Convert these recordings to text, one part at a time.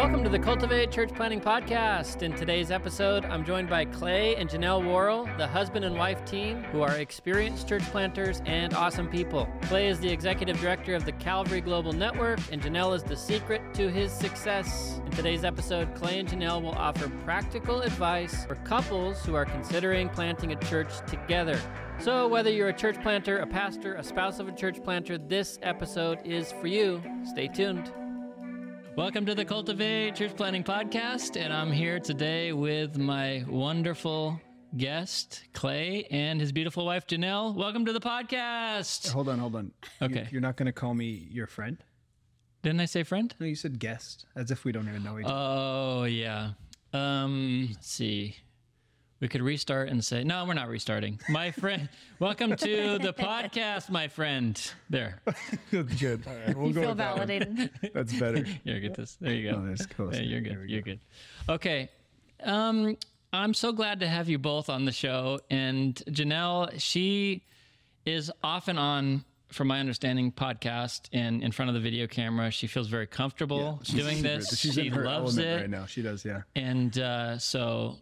Welcome to the Cultivate Church Planting Podcast. In today's episode, I'm joined by Clay and Janelle Worrell, the husband and wife team who are experienced church planters and awesome people. Clay is the executive director of the Calvary Global Network, and Janelle is the secret to his success. In today's episode, Clay and Janelle will offer practical advice for couples who are considering planting a church together. So whether you're a church planter, a pastor, a spouse of a church planter, this episode is for you. Stay tuned. Welcome to the Cultivate Church Planting Podcast, and I'm here today with my wonderful guest, Clay, and his beautiful wife, Janelle. Welcome to the podcast. Hold on. Okay. You're not going to call me your friend? Didn't I say friend? No, you said guest, as if we don't even know each other. Oh, yeah. Let's see. We could restart and say, no, we're not restarting. My friend, welcome to the podcast, my friend. There. Good. All right, we'll you go feel validated. That that's better. Here, get this. There you go. Oh, that's close. Yeah, you're good. You're good. Okay. I'm so glad to have you both on the show. And Janelle, she is off and on, from my understanding, podcast and in front of the video camera. She feels very comfortable doing this. She's in her element right now. She does, yeah. And so.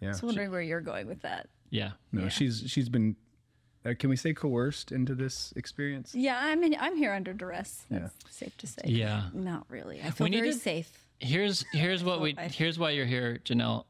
I was wondering where you're going with that. Yeah. No, she's been, can we say coerced into this experience? Yeah, I mean, I'm here under duress. That's safe to say. Yeah. Not really. I feel very safe. Here's why you're here, Janelle.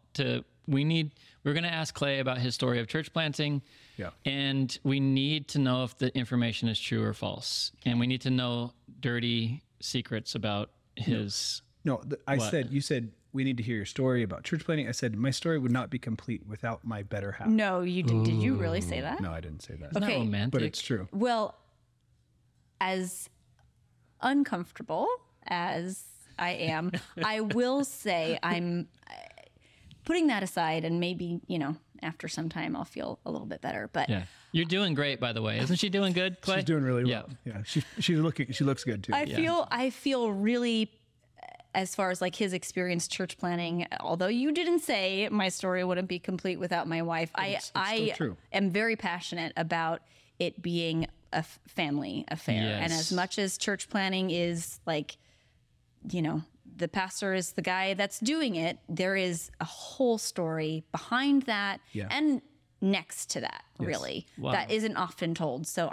We're going to ask Clay about his story of church planting. Yeah. And we need to know if the information is true or false. And we need to know dirty secrets about his. You said we need to hear your story about church planting. I said my story would not be complete without my better half. No, you didn't. Did you really say that? No, I didn't say that. It's not romantic. But it's true. Well, as uncomfortable as I am, I will say putting that aside, and maybe, after some time I'll feel a little bit better. But yeah. You're doing great, by the way. Isn't she doing good, Clay? She's doing really well. Yeah. She looks good too. I feel really, as far as like his experience church planning, although you didn't say my story wouldn't be complete without my wife, I am very passionate about it being a family affair. Yes. And as much as church planning is like, the pastor is the guy that's doing it, there is a whole story behind that and next to that, really. Wow. That isn't often told. So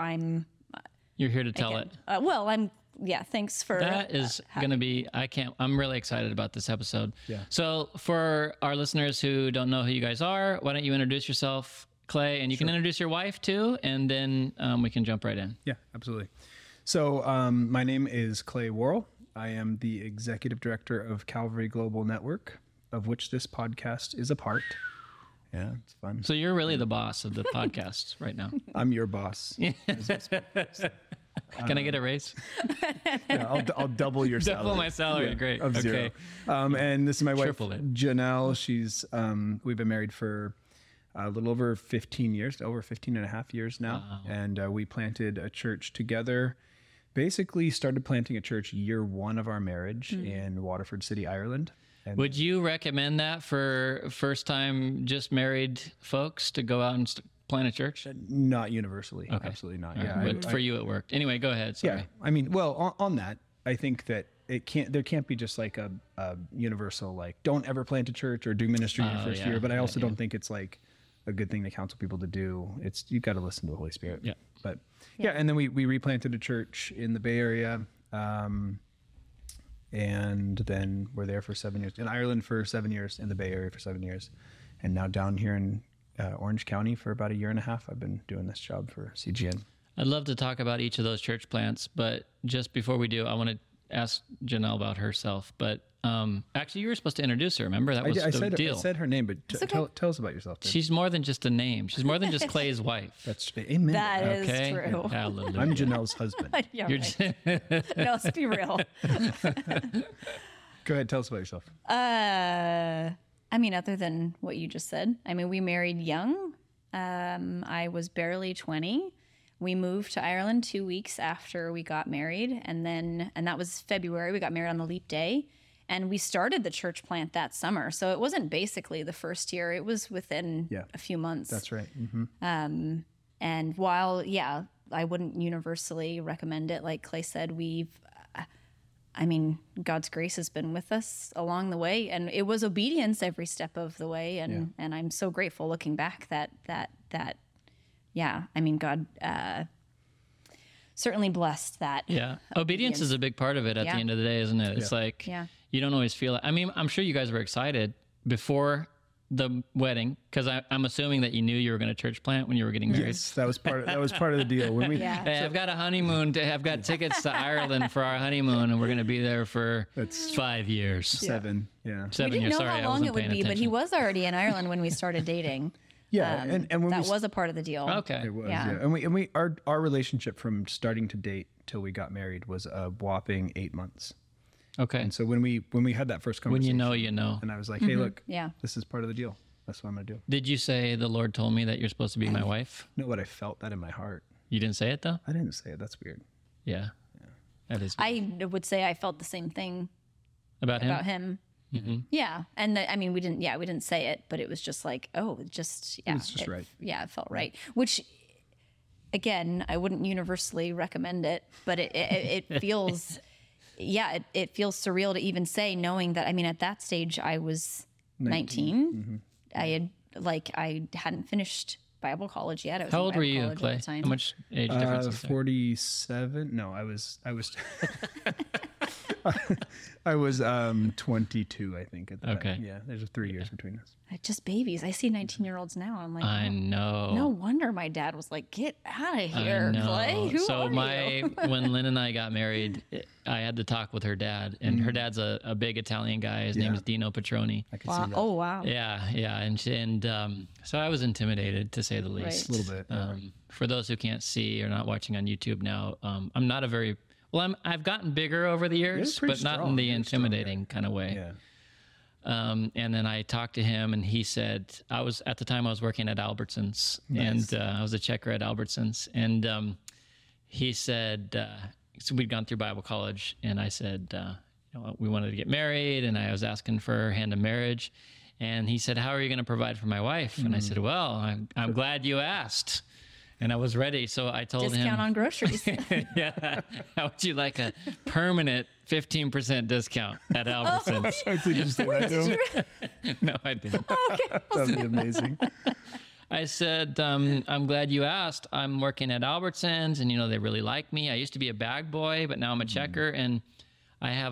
you're here to tell it. Thanks for that. Is going to be, I'm really excited about this episode. Yeah. So for our listeners who don't know who you guys are, why don't you introduce yourself, Clay, and you can introduce your wife too, and then we can jump right in. Yeah, absolutely. So my name is Clay Worrell. I am the executive director of Calvary Global Network, of which this podcast is a part. Yeah, it's fun. So you're really the boss of the podcast right now. I'm your boss. Can I get a raise? Yeah, I'll double your salary. Double my salary. Yeah, great. Of zero. Okay. And this is my wife, Janelle. She's we've been married for a little over 15 and a half years now. Wow. And we planted a church together. Basically started planting a church year one of our marriage in Waterford City, Ireland. And would you recommend that for first-time just married folks to go out and plant a church? Not universally. Okay. Absolutely not. Right. Yeah, but for you it worked. Anyway, go ahead. Sorry. Yeah, I mean, well, on that, I think that there can't be just like a universal, like, don't ever plant a church or do ministry in your first year, but I also don't think it's like a good thing to counsel people to do. It's, you've got to listen to the Holy Spirit. Yeah. But and then we replanted a church in the Bay Area, and then we're there for 7 years, in Ireland for 7 years, in the Bay Area for 7 years, and now down here in Orange County for about a year and a half. I've been doing this job for CGN. I'd love to talk about each of those church plants, but just before we do, I want to ask Janelle about herself, but actually you were supposed to introduce her, remember? That was the deal. I said her name, but tell us about yourself. David. She's more than just a name. She's more than just Clay's wife. That's true. Amen. That is true. Hallelujah. I'm Janelle's husband. You're right. No, let's be real. Go ahead, tell us about yourself. Other than what you just said, we married young. I was barely 20. We moved to Ireland 2 weeks after we got married, and that was February. We got married on the leap day, and we started the church plant that summer. So it wasn't basically the first year; it was within a few months. That's right. Mm-hmm. And while I wouldn't universally recommend it, like Clay said, I mean, God's grace has been with us along the way, and it was obedience every step of the way. And I'm so grateful looking back that I mean, God certainly blessed that. Yeah. Obedience is a big part of it at the end of the day, isn't it? It's like, you don't always feel it. I mean, I'm sure you guys were excited before the wedding, because I'm assuming that you knew you were going to church plant when you were getting married. Yes, that was part of the deal. When we, hey, I've got a honeymoon. I've got tickets to Ireland for our honeymoon, and we're going to be there for 5 years. Seven years. We didn't know how long it would be, but he was already in Ireland when we started dating. And when that was a part of the deal. Okay, it was. Yeah. And we our relationship from starting to date till we got married was a whopping 8 months. Okay. And so when we had that first conversation, you know, and I was like, hey, look, this is part of the deal. That's what I'm going to do. Did you say the Lord told me that you're supposed to be my wife? No, but I felt that in my heart. You didn't say it though? I didn't say it. That's weird. Yeah. That is weird. I would say I felt the same thing about him. Mm-hmm. Yeah. And we didn't say it, but it was just like, it's just right. Yeah. It felt right. Which, again, I wouldn't universally recommend it, but it feels, it feels surreal to even say, knowing that, I mean, at that stage I was 19. Mm-hmm. I hadn't finished Bible college yet. How old were you, Clay? How much age difference is there? 47. No, I was I was 22, I think, at the time. Yeah, there's 3 years between us. Just babies. I see 19-year-olds now. I'm like, I know. No wonder my dad was like, "Get out of here, Clay. Who are you?" When Lynn and I got married, I had to talk with her dad, and her dad's a big Italian guy. His name is Dino Petroni. I can see that. Oh wow. Yeah, and so I was intimidated, to say the least. Right. A little bit. For those who can't see or not watching on YouTube now, I'm not a very I've gotten bigger over the years, but not in the intimidating kind of way. Yeah. And then I talked to him, and he said, at the time I was working at Albertsons. Nice. And I was a checker at Albertsons. And he said, so we'd gone through Bible college, and I said, we wanted to get married, and I was asking for her hand in marriage. And he said, how are you going to provide for my wife? Mm-hmm. And I said, well, I'm glad you asked. And I was ready, so I told him... Discount on groceries. Yeah. How would you like a permanent 15% discount at Albertsons? Sorry, did you say that to him? No, I didn't. Oh, okay. That would be amazing. I said, I'm glad you asked. I'm working at Albertsons, and, they really like me. I used to be a bag boy, but now I'm a checker, and I'm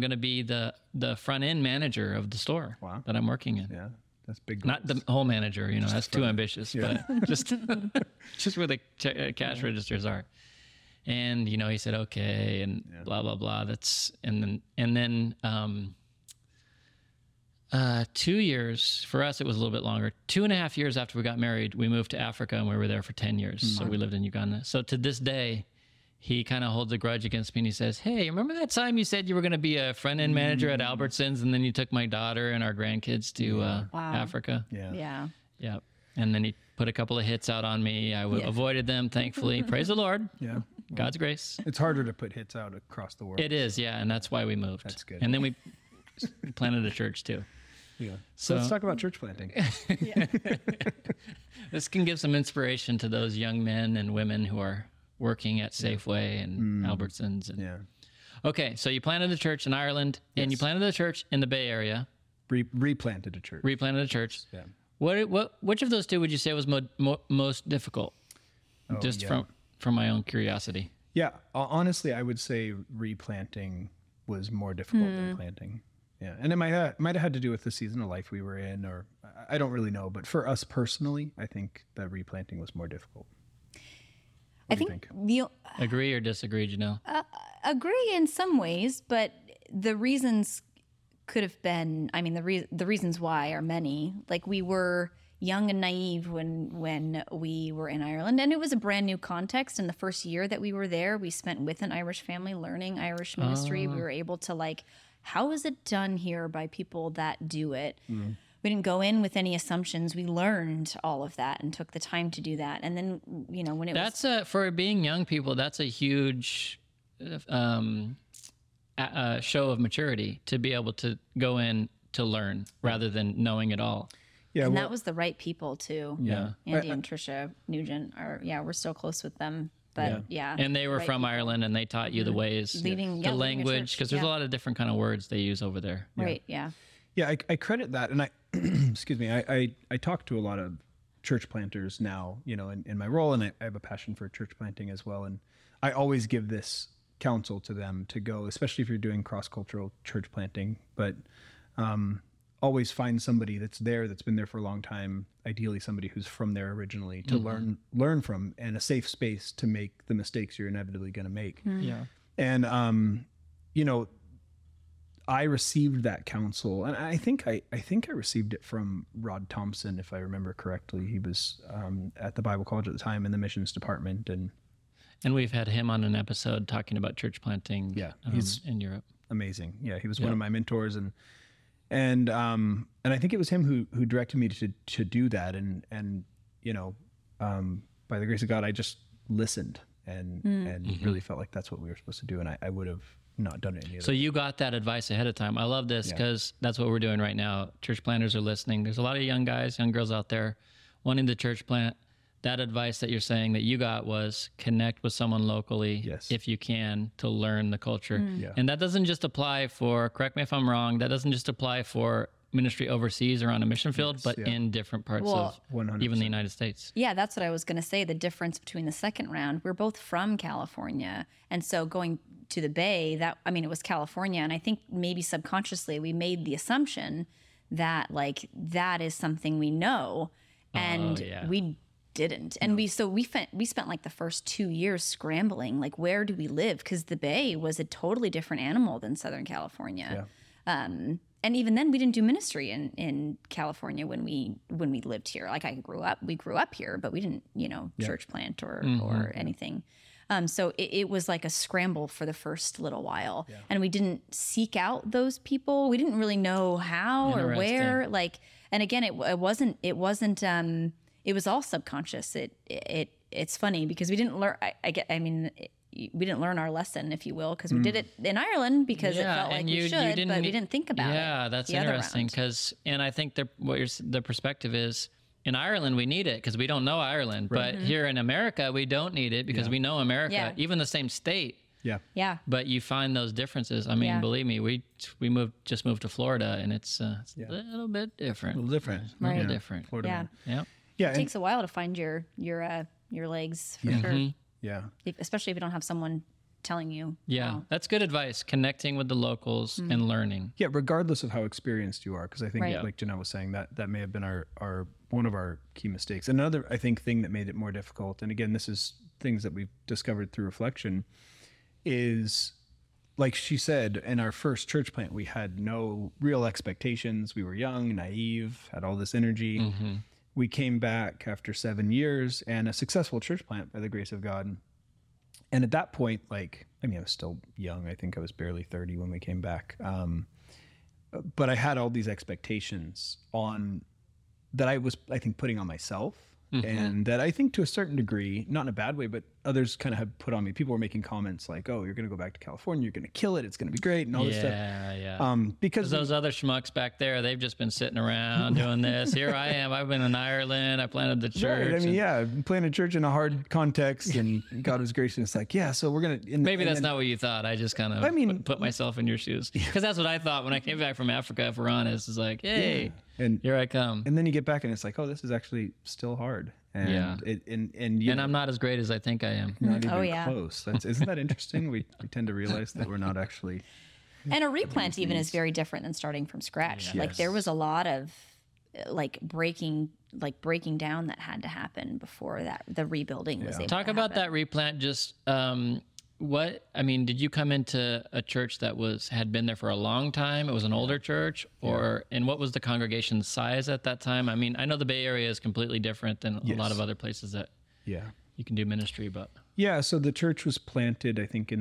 going to be the front-end manager of the store that I'm working in. Yeah. That's big. Not the whole manager, that's too ambitious, but just where the cash registers are. And, he said, okay, and blah, blah, blah. And then 2 years, for us, it was a little bit longer. 2.5 years after we got married, we moved to Africa, and we were there for 10 years. Mm-hmm. So we lived in Uganda. So to this day, he kind of holds a grudge against me, and he says, hey, remember that time you said you were going to be a front-end manager at Albertsons, and then you took my daughter and our grandkids to Africa? Yeah. And then he put a couple of hits out on me. I avoided them, thankfully. Praise the Lord. Yeah. God's grace. It's harder to put hits out across the world. It is, and that's why we moved. That's good. And then we planted a church, too. Yeah. So let's talk about church planting. This can give some inspiration to those young men and women who are working at Safeway and Albertsons. Okay, so you planted a church in Ireland, and you planted a church in the Bay Area. Replanted a church. Yeah. Which of those two would you say was most difficult? From my own curiosity. Yeah, honestly, I would say replanting was more difficult than planting. Yeah, and it might have had to do with the season of life we were in, or I don't really know, but for us personally, I think that replanting was more difficult. I think agree or disagree, Janelle? Agree in some ways, but the reasons could have been, I mean, the reasons why are many. Like, we were young and naive when we were in Ireland, and it was a brand new context. And the first year that we were there, we spent with an Irish family learning Irish ministry. We were able to, how is it done here by people that do it? Mm. We didn't go in with any assumptions. We learned all of that and took the time to do that. And then, when it was... That's for being young people, that's a huge show of maturity to be able to go in to learn rather than knowing it all. Yeah, and that was the right people, too. Yeah. Andy and Trisha Nugent we're still close with them. But yeah. And they were from Ireland, and they taught you the ways, the language, because there's a lot of different kind of words they use over there. Right. Yeah. Yeah. I credit that. And I, excuse me, I talk to a lot of church planters now, you know, in my role, and I have a passion for church planting as well. And I always give this counsel to them to go, especially if you're doing cross-cultural church planting, but, always find somebody that's there, that's been there for a long time, ideally somebody who's from there originally, to learn from, and a safe space to make the mistakes you're inevitably going to make. Mm. Yeah. And, you know, I received that counsel, and I think I received it from Rod Thompson, if I remember correctly. He was at the Bible College at the time in the missions department. And we've had him on an episode talking about church planting he's in Europe. Amazing. Yeah, he was one of my mentors, and I think it was him who directed me to do that. And you know, by the grace of God, I just listened and really felt like that's what we were supposed to do. And I would have not done it. So you got that advice ahead of time. I love this because that's what we're doing right now. Church planters are listening. There's a lot of young guys, young girls out there wanting to church plant. That advice that you're saying that you got was connect with someone locally if you can to learn the culture. Mm. Yeah. And that doesn't just apply for, correct me if I'm wrong, that doesn't just apply for ministry overseas or on a mission field, but in different parts of 100%. Even the United States. Yeah, that's what I was going to say, the difference between the second round. We're both from California. And so going to the Bay, it was California. And I think maybe subconsciously we made the assumption that like that is something we know. And we didn't. And we spent like the first 2 years scrambling, like where do we live? Because the Bay was a totally different animal than Southern California. Yeah. And even then we didn't do ministry in California when we lived here. Like we grew up here, but we didn't, you know, church plant or anything. So it was like a scramble for the first little while. Yeah. And we didn't seek out those people. We didn't really know how or where, like, and again, it was all subconscious. It's funny because we didn't learn, we didn't learn our lesson, if you will, because we did it in Ireland because it felt like we should, but we didn't think about it. Yeah, that's interesting because, and I think the perspective is in Ireland, we need it because we don't know Ireland, but here in America, we don't need it because we know America, even the same state. Yeah. Yeah. But you find those differences. I mean, believe me, we just moved to Florida and it's a little bit different. A little different. Right. A little different. Florida. Yeah. Yep. Yeah. It takes a while to find your legs for sure. Mm-hmm. Yeah. Especially if you don't have someone telling you. Yeah. How. That's good advice. Connecting with the locals and learning. Yeah. Regardless of how experienced you are. Cause I think like Janelle was saying that may have been our, one of our key mistakes. Another, I think, thing that made it more difficult. And again, this is things that we've discovered through reflection is like she said, in our first church plant, we had no real expectations. We were young, naive, had all this energy. Mm-hmm. We came back after 7 years and a successful church plant by the grace of God. And at that point, I was still young. I think I was barely 30 when we came back. But I had all these expectations that I was putting on myself. Mm-hmm. And that I think to a certain degree, not in a bad way, but others kind of have put on me. People were making comments like, oh, you're going to go back to California. You're going to kill it. It's going to be great. And all this stuff. Yeah. Because those other schmucks back there, they've just been sitting around doing this. Here I am. I've been in Ireland. I planted the church. Right. Planted church in a hard context and God was gracious. Like, so we're going to. Maybe that's not what you thought. I just kind of put myself in your shoes. Because that's what I thought when I came back from Africa, if we're honest, is like, hey. Yeah. And here I come. And then you get back and it's like, oh, this is actually still hard. And I'm not as great as I think I am. Not even close. Isn't that interesting? We tend to realize that we're not actually. And a replant even is very different than starting from scratch. Yeah. Yes. Like there was a lot of breaking down that had to happen before that the rebuilding was able to happen. Talk about that replant just did you come into a church that had been there for a long time? It was an older church and what was the congregation size at that time? I mean, I know the Bay Area is completely different than a lot of other places that you can do ministry, but. Yeah. So the church was planted, I think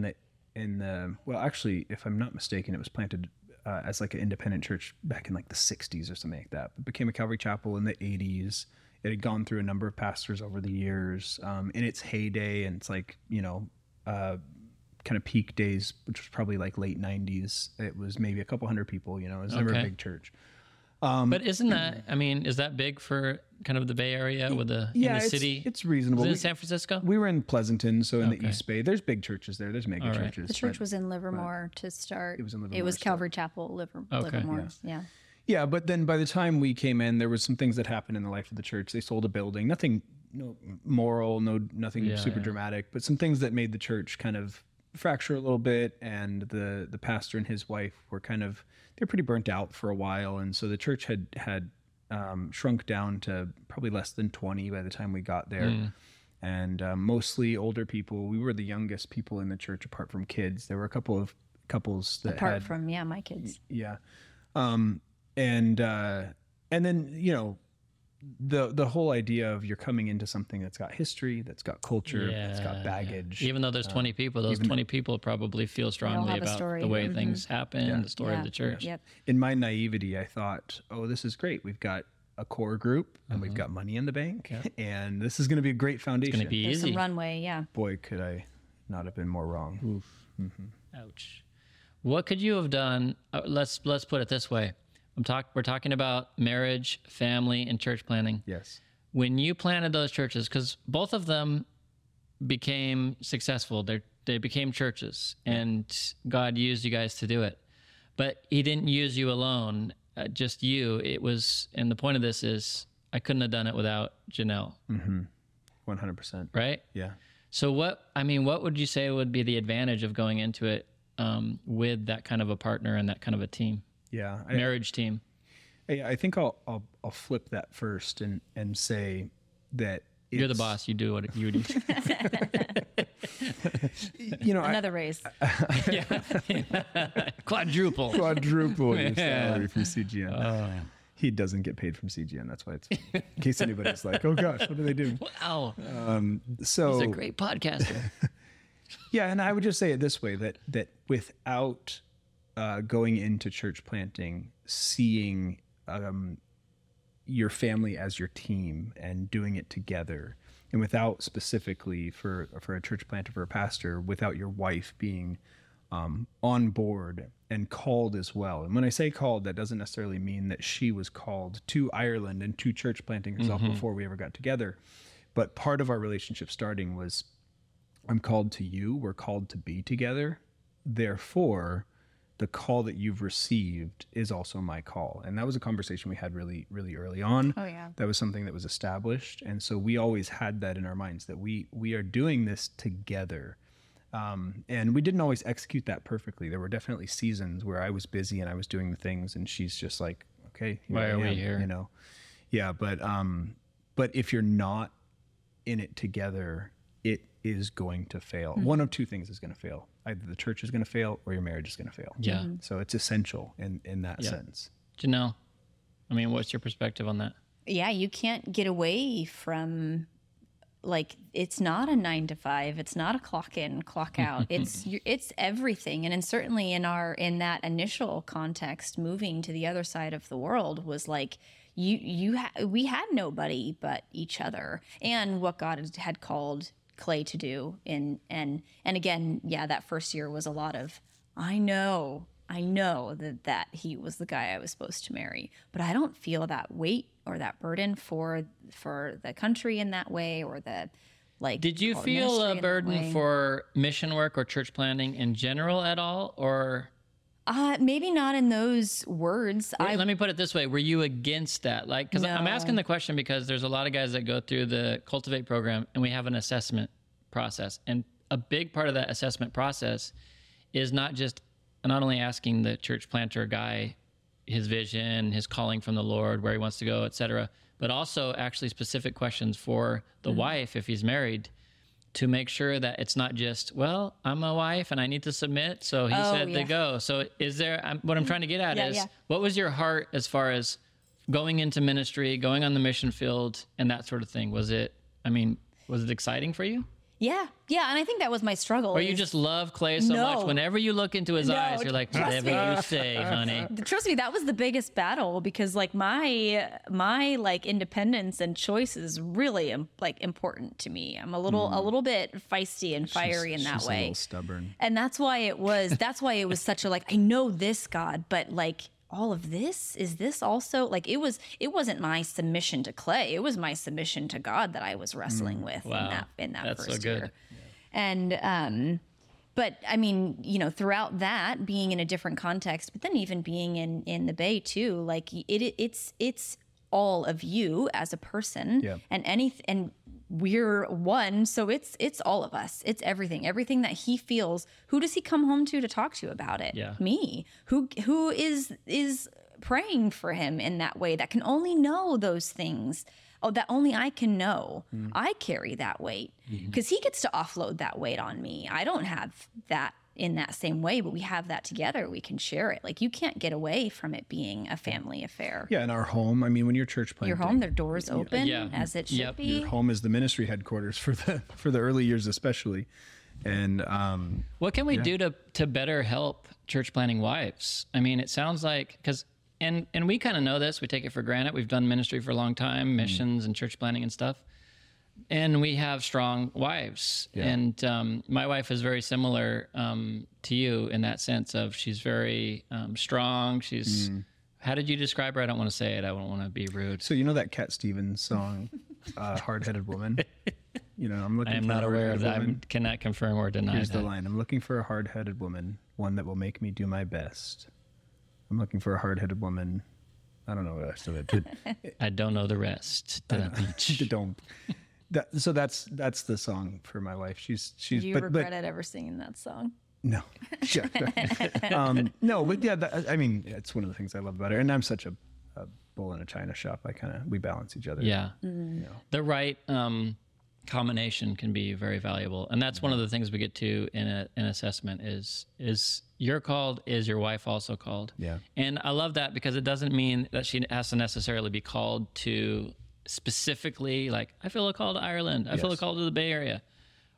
actually, if I'm not mistaken, it was planted as like an independent church back in like the 60s or something like that. It became a Calvary Chapel in the 80s. It had gone through a number of pastors over the years in its heyday. And it's like, you know, kind of peak days, which was probably like late 90s. It was maybe a couple hundred people, it was never a big church. But isn't that, I mean, is that big for kind of the Bay Area with the, yeah, in the city? It's reasonable. Was it in San Francisco? We were in Pleasanton, so in the East Bay. There's big churches there. There's mega churches. The church was in Livermore to start. It was in Livermore. It was Calvary Chapel, Livermore. Yeah. Yeah, but then by the time we came in, there was some things that happened in the life of the church. They sold a building, nothing moral, nothing super dramatic, but some things that made the church kind of fracture a little bit, and the pastor and his wife were kind of, they're pretty burnt out for a while, and so the church had shrunk down to probably less than 20 by the time we got there, and mostly older people. We were the youngest people in the church apart from kids. There were a couple of couples that my kids. Yeah. And then, the whole idea of you're coming into something that's got history, that's got culture, that's got baggage. Even though there's 20 people, those 20 people probably feel strongly about the way things happen, the story of the church. Yep. In my naivety, I thought, this is great. We've got a core group and we've got money in the bank and this is going to be a great foundation. It's going to be easy. Some runway, Boy, could I not have been more wrong. Oof. Mm-hmm. Ouch. What could you have done? Let's put it this way. We're talking about marriage, family, and church planning. Yes. When you planted those churches, because both of them became successful, they became churches, and God used you guys to do it. But He didn't use you alone, just you. It was, and the point of this is, I couldn't have done it without Janelle. Mm-hmm. 100%. Right? Yeah. So what would you say would be the advantage of going into it with that kind of a partner and that kind of a team? Yeah, marriage team. I think I'll flip that first and say that you're the boss. You do what you do. Another raise. Quadruple your salary from CGN. He doesn't get paid from CGN. That's why it's in case anybody's like, oh gosh, what do they do? Wow. So he's a great podcaster. Yeah, and I would just say it this way: that without going into church planting, seeing your family as your team and doing it together, and without specifically for a church planter, for a pastor, without your wife being on board and called as well. And when I say called, that doesn't necessarily mean that she was called to Ireland and to church planting herself before we ever got together. But part of our relationship starting was, I'm called to you, we're called to be together, therefore the call that you've received is also my call. And that was a conversation we had really, really early on. Oh, yeah. That was something that was established. And so we always had that in our minds, that we are doing this together. And we didn't always execute that perfectly. There were definitely seasons where I was busy and I was doing the things and she's just like, okay, why are we here? Yeah, but if you're not in it together, it is going to fail. Mm-hmm. One of two things is going to fail. Either the church is going to fail or your marriage is going to fail. Yeah. Mm-hmm. So it's essential in that sense. Janelle, what's your perspective on that? Yeah, you can't get away from, it's not a 9 to 5. It's not a clock in, clock out. It's everything. And certainly in that initial context, moving to the other side of the world was like, we had nobody but each other and what God had called Clay to do. And again, that first year was a lot of, I know that he was the guy I was supposed to marry, but I don't feel that weight or that burden for the country in that way, or the Did you feel a burden for mission work or church planning in general at all, or? Maybe not in those words. Let me put it this way. Were you against that? Because I'm asking the question because there's a lot of guys that go through the Cultivate program and we have an assessment process. And a big part of that assessment process is not only asking the church planter guy his vision, his calling from the Lord, where he wants to go, et cetera, but also actually specific questions for the wife if he's married, to make sure that it's not just, I'm a wife and I need to submit, so he said to go. So is there, what I'm trying to get at is, what was your heart as far as going into ministry, going on the mission field, and that sort of thing? Was it exciting for you? Yeah, and I think that was my struggle. Or you just love Clay so much. Whenever you look into his eyes, you're like, whatever you say, honey. Trust me, that was the biggest battle because my independence and choice is really important to me. I'm a little bit feisty and fiery in that way. A little stubborn. And that's why it was such a I know this God, but all of this? Is this also like it wasn't my submission to Clay. It was my submission to God that I was wrestling with in that That's first so good. Year. Yeah. And, but I mean, you know, throughout that being in a different context, but then even being in the Bay too, like it's all of you as a person and we're one. So it's all of us. It's everything that he feels. Who does he come home to talk to about it? Yeah. Me, who is praying for him in that way that can only know those things. Oh, that only I can know. Mm. I carry that weight because he gets to offload that weight on me. I don't have that in that same way, but we have that together. We can share it. Like you can't get away from it being a family affair. Yeah, in our home. I mean, when you're church planting, your home, their doors open as it should be. Your home is the ministry headquarters for the early years, especially. And what can we do to better help church planting wives? I mean, it sounds like because. And we kind of know this. We take it for granted. We've done ministry for a long time, missions and church planting and stuff. And we have strong wives. Yeah. And my wife is very similar to you in that sense of she's very strong. She's, how did you describe her? I don't want to say it. I don't want to be rude. So you know that Cat Stevens song, Hard-Headed Woman? You know, I'm not aware of that. I cannot confirm or deny that. Here's the line. I'm looking for a hard-headed woman, one that will make me do my best. I'm looking for a hard-headed woman. I don't know what I said. I don't know the rest. So that's the song for my wife. She's. Do you regret ever singing that song? No. No, but yeah. It's one of the things I love about her. And I'm such a bull in a china shop. We balance each other. Yeah. You know. The right combination can be very valuable, and that's one of the things we get to in an assessment is. You're called, is your wife also called? Yeah. And I love that because it doesn't mean that she has to necessarily be called to specifically, like, I feel a call to Ireland. I feel a call to the Bay Area.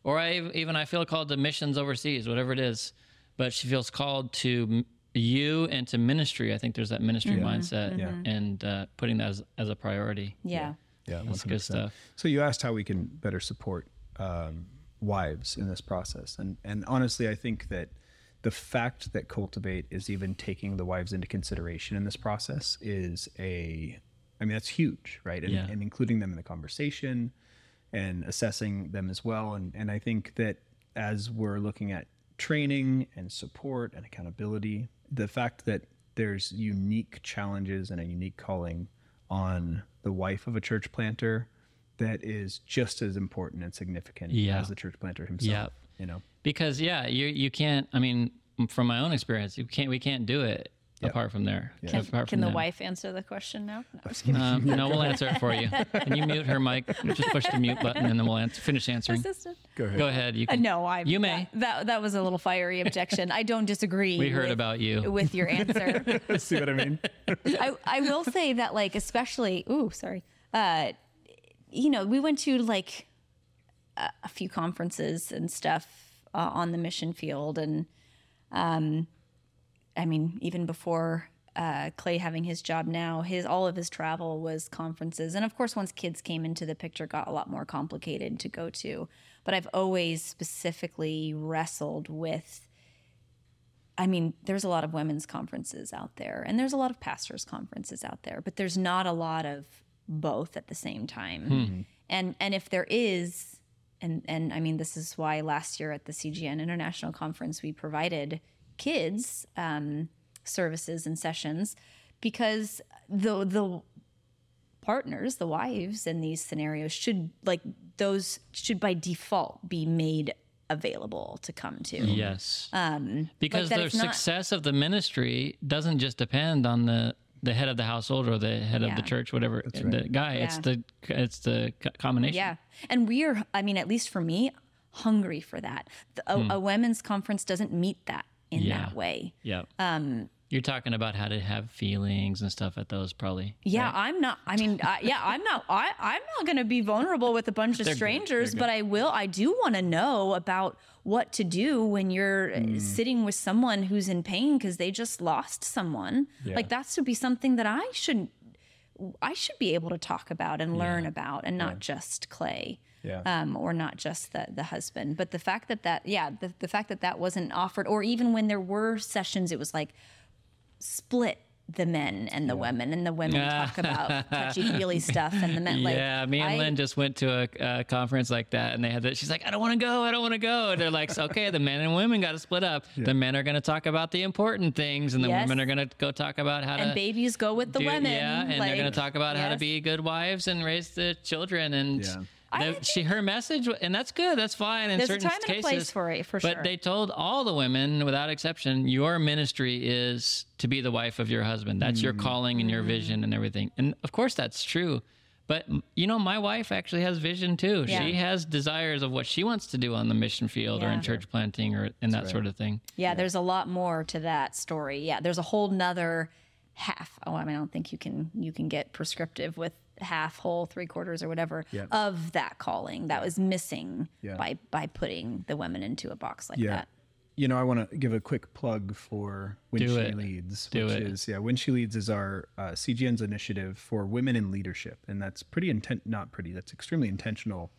Or I feel called to missions overseas, whatever it is. But she feels called to you and to ministry. I think there's that ministry mindset and putting that as a priority. Yeah. Yeah, that's good stuff. So you asked how we can better support wives in this process. And honestly, I think that the fact that Cultivate is even taking the wives into consideration in this process is that's huge, right? And, and including them in the conversation and assessing them as well. And I think that as we're looking at training and support and accountability, the fact that there's unique challenges and a unique calling on the wife of a church planter that is just as important and significant as the church planter himself, you know? Because you can't. I mean, from my own experience, we can't do it apart from there. Yeah. Can the wife answer the question now? No, no, we'll answer it for you. Can you mute her mic? Just push the mute button, and then we'll finish answering. Assistant. Go ahead. You can. No, I. You may. That was a little fiery objection. I don't disagree. We heard about you with your answer. See what I mean? I will say that, like, especially. Ooh, sorry. You know, we went to like a few conferences and stuff. On the mission field. And even before Clay having his job now, all of his travel was conferences. And of course, once kids came into the picture, got a lot more complicated to go to. But I've always specifically wrestled with, there's a lot of women's conferences out there, and there's a lot of pastors' conferences out there, but there's not a lot of both at the same time. Mm-hmm. And if there is, And this is why last year at the CGN International Conference, we provided kids services and sessions, because the partners, the wives in these scenarios should by default be made available to come to. Yes. Because the success of the ministry doesn't just depend on the head of the household or the head of the church, whatever, right. The guy, it's the combination. Yeah. And we are, at least for me, hungry for that. A women's conference doesn't meet that in that way. Yeah. You're talking about how to have feelings and stuff at those, probably. Yeah. Right? I'm not going to be vulnerable with a bunch of strangers, but I will. I do want to know about what to do when you're sitting with someone who's in pain because they just lost someone. Yeah. Like, that should be something that I should be able to talk about and learn about, and not just Clay or not just the husband. But the fact that that wasn't offered, or even when there were sessions, it was like split the men and the women, and the women talk about touchy-feely stuff, and the men me and Lynn just went to a conference like that, and they had that. She's like, I don't want to go. And they're like, okay, the men and women got to split up. Yeah. The men are going to talk about the important things, and the women are going to go talk about how and babies go with the women. Yeah, and they're going to talk about how to be good wives and raise the children. And her message, and that's good, that's fine. In certain cases, there's a time and a place for it, for sure. But they told all the women, without exception, your ministry is to be the wife of your husband. That's your calling and your vision and everything. And of course, that's true. But you know, my wife actually has vision too. Yeah. She has desires of what she wants to do on the mission field or in church planting or in that sort of thing. Yeah, there's a lot more to that story. Yeah, there's a whole nother half. Oh, I mean, I don't think you can get prescriptive with half, whole, three quarters, or whatever of that calling that was missing by putting the women into a box like that. You know, I want to give a quick plug for When She Leads is our CGN's initiative for women in leadership, and that's that's extremely intentional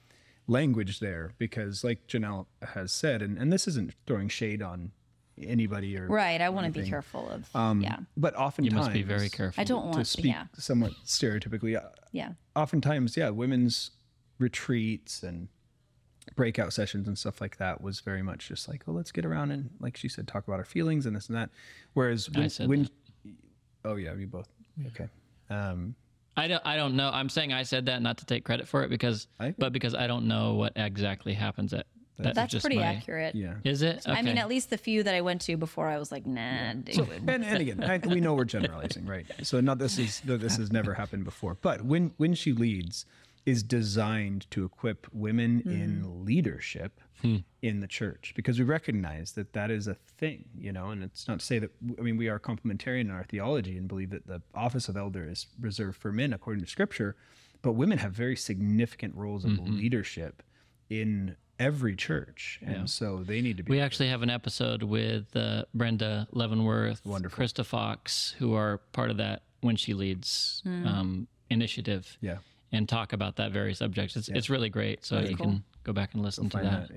language there, because like Janelle has said, and this isn't throwing shade on anybody or I want to be careful of but oftentimes you must be very careful. I don't want to speak somewhat stereotypically. Oftentimes women's retreats and breakout sessions and stuff like that was very much just like, oh, let's get around and, like she said, talk about our feelings and this and that, whereas you both okay. I don't know, I'm saying I said that not to take credit for it because I don't know what exactly happens at That's pretty accurate. Yeah. Is it? Okay. I mean, at least the few that I went to before, I was like, nah. Dude. So, and again, we know we're generalizing, right? So this has never happened before. But When She Leads is designed to equip women in leadership in the church, because we recognize that is a thing, you know, and it's not to say that, I mean, we are complementarian in our theology and believe that the office of elder is reserved for men according to Scripture, but women have very significant roles of leadership in every church, and so they need to be. We actually have an episode with Brenda Leavenworth, wonderful, Krista Fox, who are part of that When She Leads initiative, and talk about that very subject. It's really great, so you can go back and listen to that.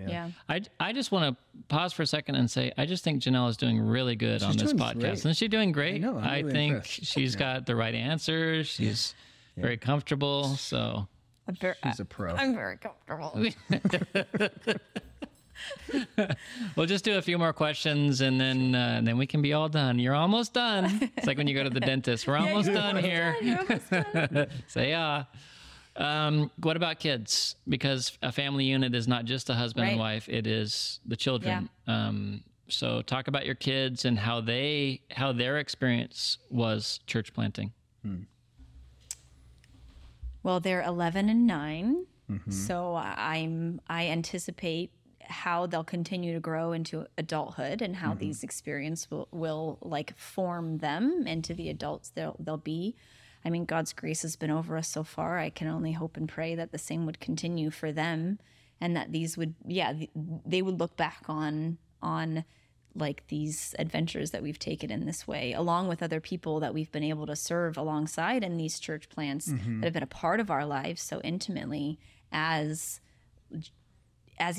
I just want to pause for a second and say, I just think Janelle is doing really good on this podcast. Great. Isn't she doing great? I know, I really think she's got the right answers. She's very comfortable, so... She's a pro. I'm very comfortable. We'll just do a few more questions, and then we can be all done. You're almost done. It's like when you go to the dentist. We're almost done here. Say what about kids? Because a family unit is not just the husband and wife; it is the children. Yeah. So talk about your kids and how their experience was church planting. Hmm. Well, they're 11 and 9, so I anticipate how they'll continue to grow into adulthood and how these experiences will like form them into the adults they'll be. I mean, God's grace has been over us so far. I can only hope and pray that the same would continue for them, and that these would, they would look back on like these adventures that we've taken in this way, along with other people that we've been able to serve alongside in these church plants that have been a part of our lives so intimately as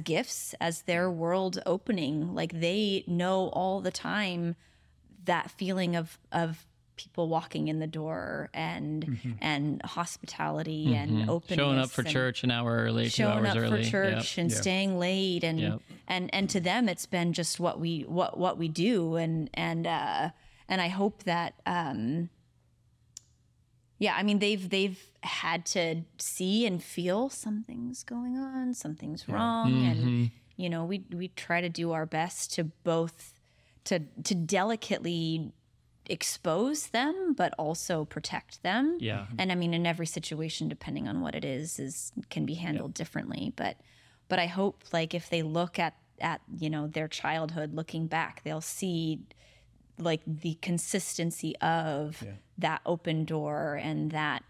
gifts, as their world opening. Like they know all the time that feeling of people walking in the door and hospitality and openness. Showing up for church an hour early, 2 hours early. Showing up for church and staying late and to them it's been just what we do and I hope that I mean they've had to see and feel something's going on, something's wrong, and you know we try to do our best to both to delicately expose them but also protect them, and I mean in every situation, depending on what it is can be handled differently, but I hope like if they look at you know their childhood, looking back, they'll see like the consistency of that open door and that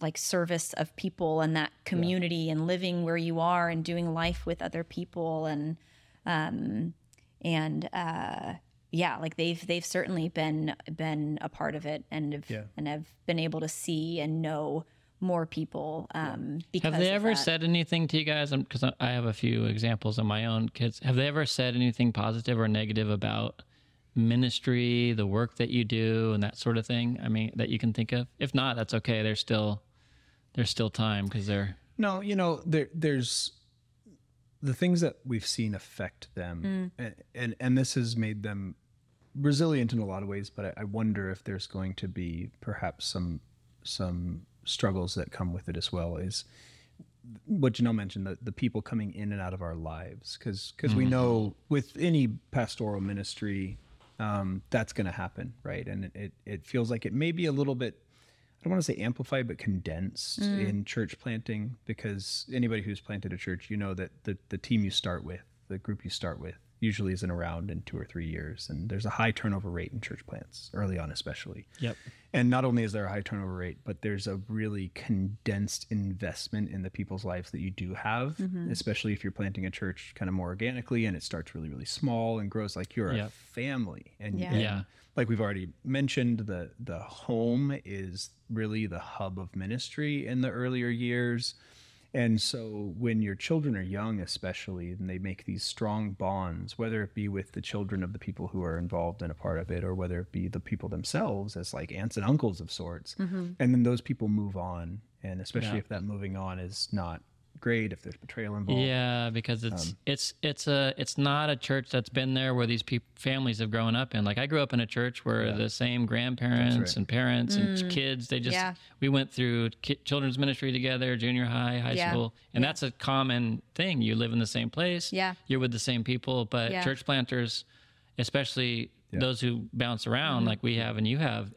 like service of people and that community and living where you are and doing life with other people and yeah, like they've certainly been a part of it and have been able to see and know more people. Have they ever said anything to you guys? Because I have a few examples of my own kids. Have they ever said anything positive or negative about ministry, the work that you do, and that sort of thing? I mean, that you can think of? If not, that's okay. There's still time because they're... No, there's the things that we've seen affect them, and this has made them resilient in a lot of ways, but I wonder if there's going to be perhaps some struggles that come with it as well, is what Janelle mentioned, the people coming in and out of our lives, because we know with any pastoral ministry, that's going to happen, right? And it feels like it may be a little bit, I don't want to say amplified, but condensed in church planting, because anybody who's planted a church, you know that the team you start with, the group you start with, usually isn't around in 2 or 3 years. And there's a high turnover rate in church plants, early on especially. Yep. And not only is there a high turnover rate, but there's a really condensed investment in the people's lives that you do have, especially if you're planting a church kind of more organically and it starts really, really small and grows like you're a family. And, and like we've already mentioned, the home is really the hub of ministry in the earlier years. And so when your children are young, especially, and they make these strong bonds, whether it be with the children of the people who are involved and a part of it, or whether it be the people themselves as like aunts and uncles of sorts. And then those people move on. And especially if that moving on is not great, if there's betrayal involved. Yeah, because it's not a church that's been there where these families have grown up in. Like I grew up in a church where the same grandparents and parents and kids, they just, we went through children's ministry together, junior high, high school. And that's a common thing. You live in the same place. Yeah. You're with the same people, but church planters, especially those who bounce around like we have and you have,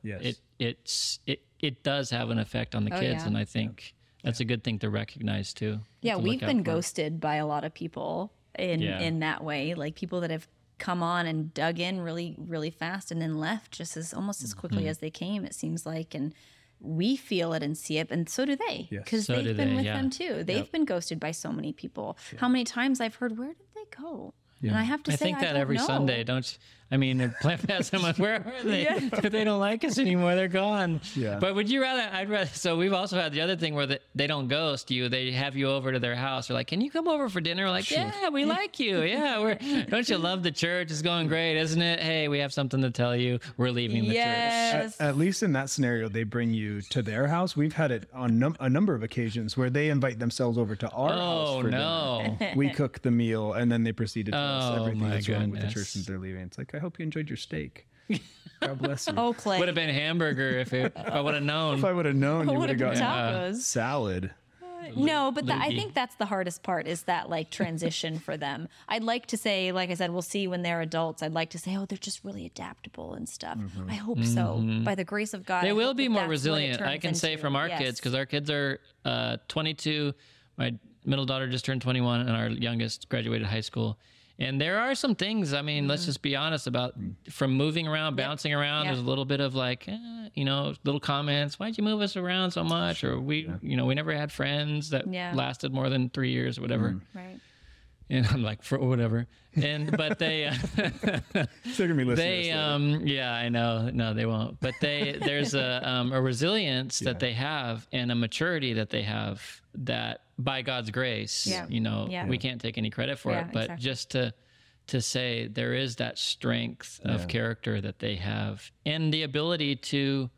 it does have an effect on the kids. And I think... That's a good thing to recognize too. Yeah, we've been ghosted by a lot of people in that way, like people that have come on and dug in really, really fast and then left just as almost as quickly as they came, it seems like. And we feel it and see it, and so do they, because they've been with them too. They've been ghosted by so many people. Yeah. How many times I've heard, where did they go? Yeah. And I have to say, I think that every Sunday, don't you? I mean, plant past them, where are they? If they don't like us anymore, they're gone. Yeah. But would you rather, so we've also had the other thing where they don't ghost you. They have you over to their house. They're like, can you come over for dinner? We're like, yeah, we like you. Yeah. Don't you love the church? It's going great, isn't it? Hey, we have something to tell you. We're leaving the church. At least in that scenario, they bring you to their house. We've had it on a number of occasions where they invite themselves over to our house for dinner. We cook the meal, and then they proceed to tell us everything that's wrong with the church since they're leaving. It's like, I hope you enjoyed your steak. God bless you. Oh, Clay. Would have been hamburger if I would have known. If I would have known, you would have gotten salad. No, but I think that's the hardest part, is that like transition for them. I'd like to say, like I said, we'll see when they're adults. I'd like to say, they're just really adaptable and stuff. I hope so. By the grace of God, they will be more resilient. I can say from our kids, because our kids are 22. My middle daughter just turned 21, and our youngest graduated high school. And there are some things, I mean, let's just be honest about, from moving around, bouncing around, there's a little bit of like, little comments, why'd you move us around so much? Or we never had friends that lasted more than 3 years or whatever. Right. And I'm like, for whatever. And, but they, they're going to be listening. They, I know. No, they won't. But there's a resilience that they have, and a maturity that they have, that by God's grace, we can't take any credit for it, but just to say there is that strength of character that they have, and the ability to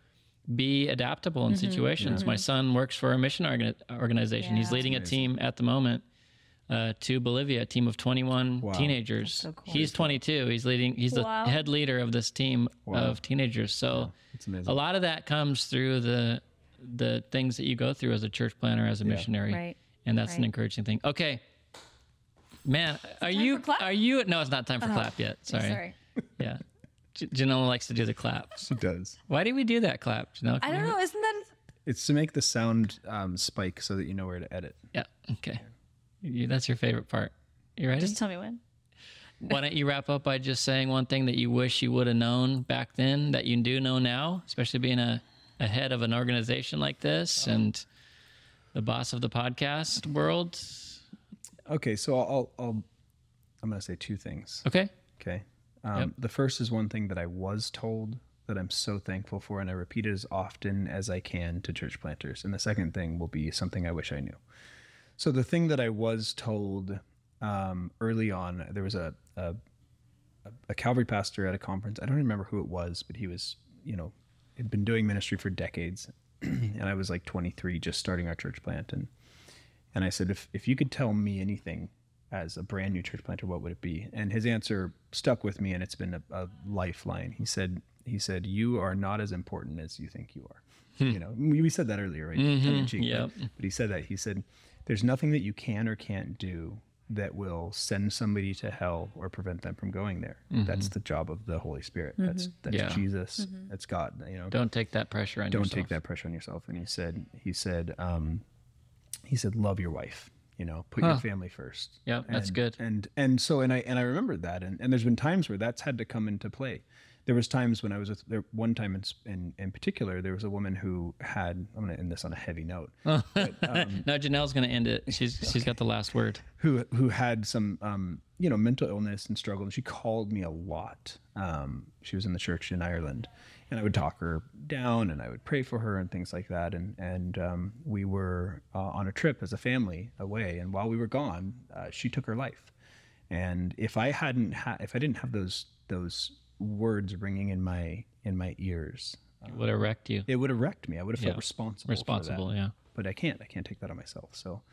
be adaptable in situations. My son works for a mission organization. He's leading a team at the moment to Bolivia, a team of 21 teenagers. So cool. He's 22. He's the head leader of this team of teenagers. So a lot of that comes through the things that you go through as a church planter, as a missionary. Right. And that's an encouraging thing. Okay, man, are you? No, it's not time for clap yet. Sorry. Yeah. Janelle likes to do the clap. She does. Why do we do that clap, Janelle? I don't know. Isn't that? It's to make the sound spike so that you know where to edit. Yeah. Okay. That's your favorite part. You ready? Just tell me when. Why don't you wrap up by just saying one thing that you wish you would have known back then that you do know now, especially being a head of an organization like this and the boss of the podcast world. Okay, so I'm going to say two things. Okay. The first is one thing that I was told that I'm so thankful for, and I repeat it as often as I can to church planters. And the second thing will be something I wish I knew. So the thing that I was told early on, there was a a Calvary pastor at a conference. I don't remember who it was, but he was, had been doing ministry for decades. And I was like 23, just starting our church plant. And I said, if you could tell me anything as a brand new church planter, what would it be? And his answer stuck with me, and it's been a lifeline. He said, you are not as important as you think you are. We said that earlier, right? Mm-hmm. Tongue in cheek, yep. But he said that. He said, there's nothing that you can or can't do that will send somebody to hell or prevent them from going there. Mm-hmm. That's the job of the Holy Spirit. Mm-hmm. That's yeah. Jesus. Mm-hmm. That's God. Don't take that pressure on yourself. Don't take that pressure on yourself. And he said, love your wife. Put your family first. Yeah, that's good. And so I remembered that. And there's been times where that's had to come into play. There was times when I was one time in particular, there was a woman who had, I'm going to end this on a heavy note. But, no, Janelle's going to end it. She's got the last word. Who had some, mental illness and struggle. And she called me a lot. She was in the church in Ireland, and I would talk her down and I would pray for her and things like that. And we were on a trip as a family away. And while we were gone, she took her life. And if I didn't have those words ringing in my ears, it would have wrecked you. It would have wrecked me. I would have felt responsible for that. Yeah. But I can't take that on myself. So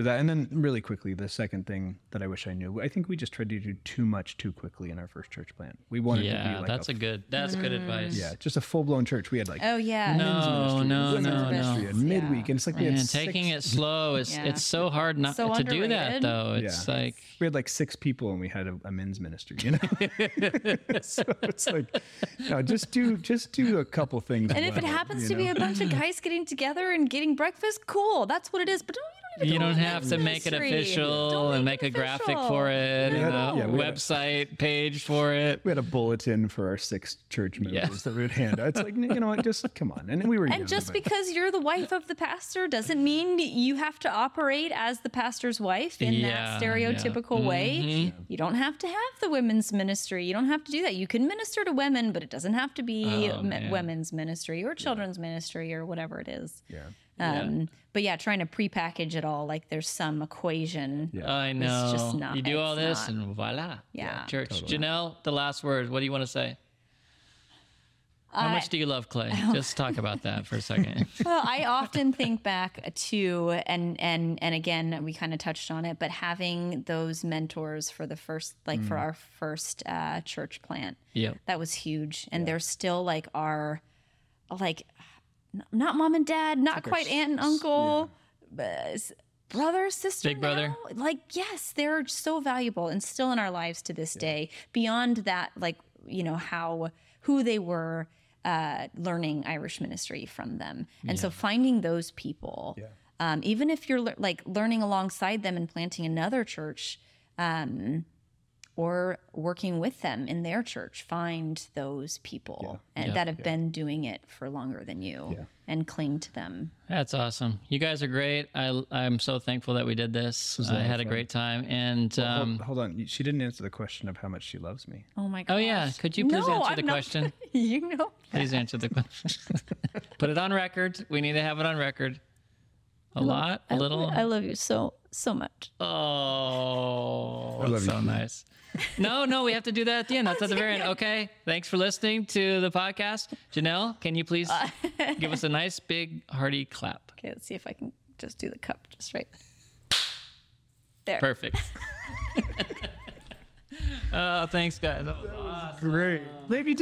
that, and then really quickly, the second thing that I wish I knew, I think we just tried to do too much too quickly in our first church plant. We wanted to be like that's good advice. Yeah, just a full blown church. We had like women's ministry and midweek, and it's like we had taking it slow. It's so hard not so to underrated. Do that though. It's like we had like 6 people and we had a men's ministry. So it's like just do a couple things. And if it happens to be a bunch of guys getting together and getting breakfast. Cool. That's what it is. But you don't have to make it official and make a graphic for it, website page for it. We had a bulletin for our 6 church members that we would hand out. It's like, you know what, just come on. And we were because you're the wife of the pastor doesn't mean you have to operate as the pastor's wife in that stereotypical way. Mm-hmm. You don't have to have the women's ministry. You don't have to do that. You can minister to women, but it doesn't have to be women's ministry or children's ministry or whatever it is. Yeah. But trying to prepackage it all like there's some equation. Yeah. I know. It's just not. You do all this and voila. Yeah. Church. Totally. Janelle, the last word. What do you want to say? How much do you love Clay? Just talk about that for a second. Well, I often think back to, and again, we kind of touched on it, but having those mentors for the first, for our first church plant. Yeah. That was huge. And they're still like our, not mom and dad, not like quite aunt and uncle, brother, sister, big brother. They're so valuable and still in our lives to this day. Beyond that, who they were learning Irish ministry from them. And so finding those people, even if you're learning alongside them and planting another church, or working with them in their church, find those people that have been doing it for longer than you and cling to them. That's awesome. You guys are great. I'm so thankful that we did this. I had a great time. And hold on. She didn't answer the question of how much she loves me. Oh my gosh. Oh yeah. Could you please answer the question? Please answer the question. Put it on record. We need to have it on record. I love you so much. Oh, that's so nice. No, we have to do that at the end. That's at the very end. Okay. Thanks for listening to the podcast. Janelle, can you please give us a nice, big, hearty clap? Okay. Let's see if I can just do the cup just right. There. Perfect. Thanks, guys. That was awesome. Great. Maybe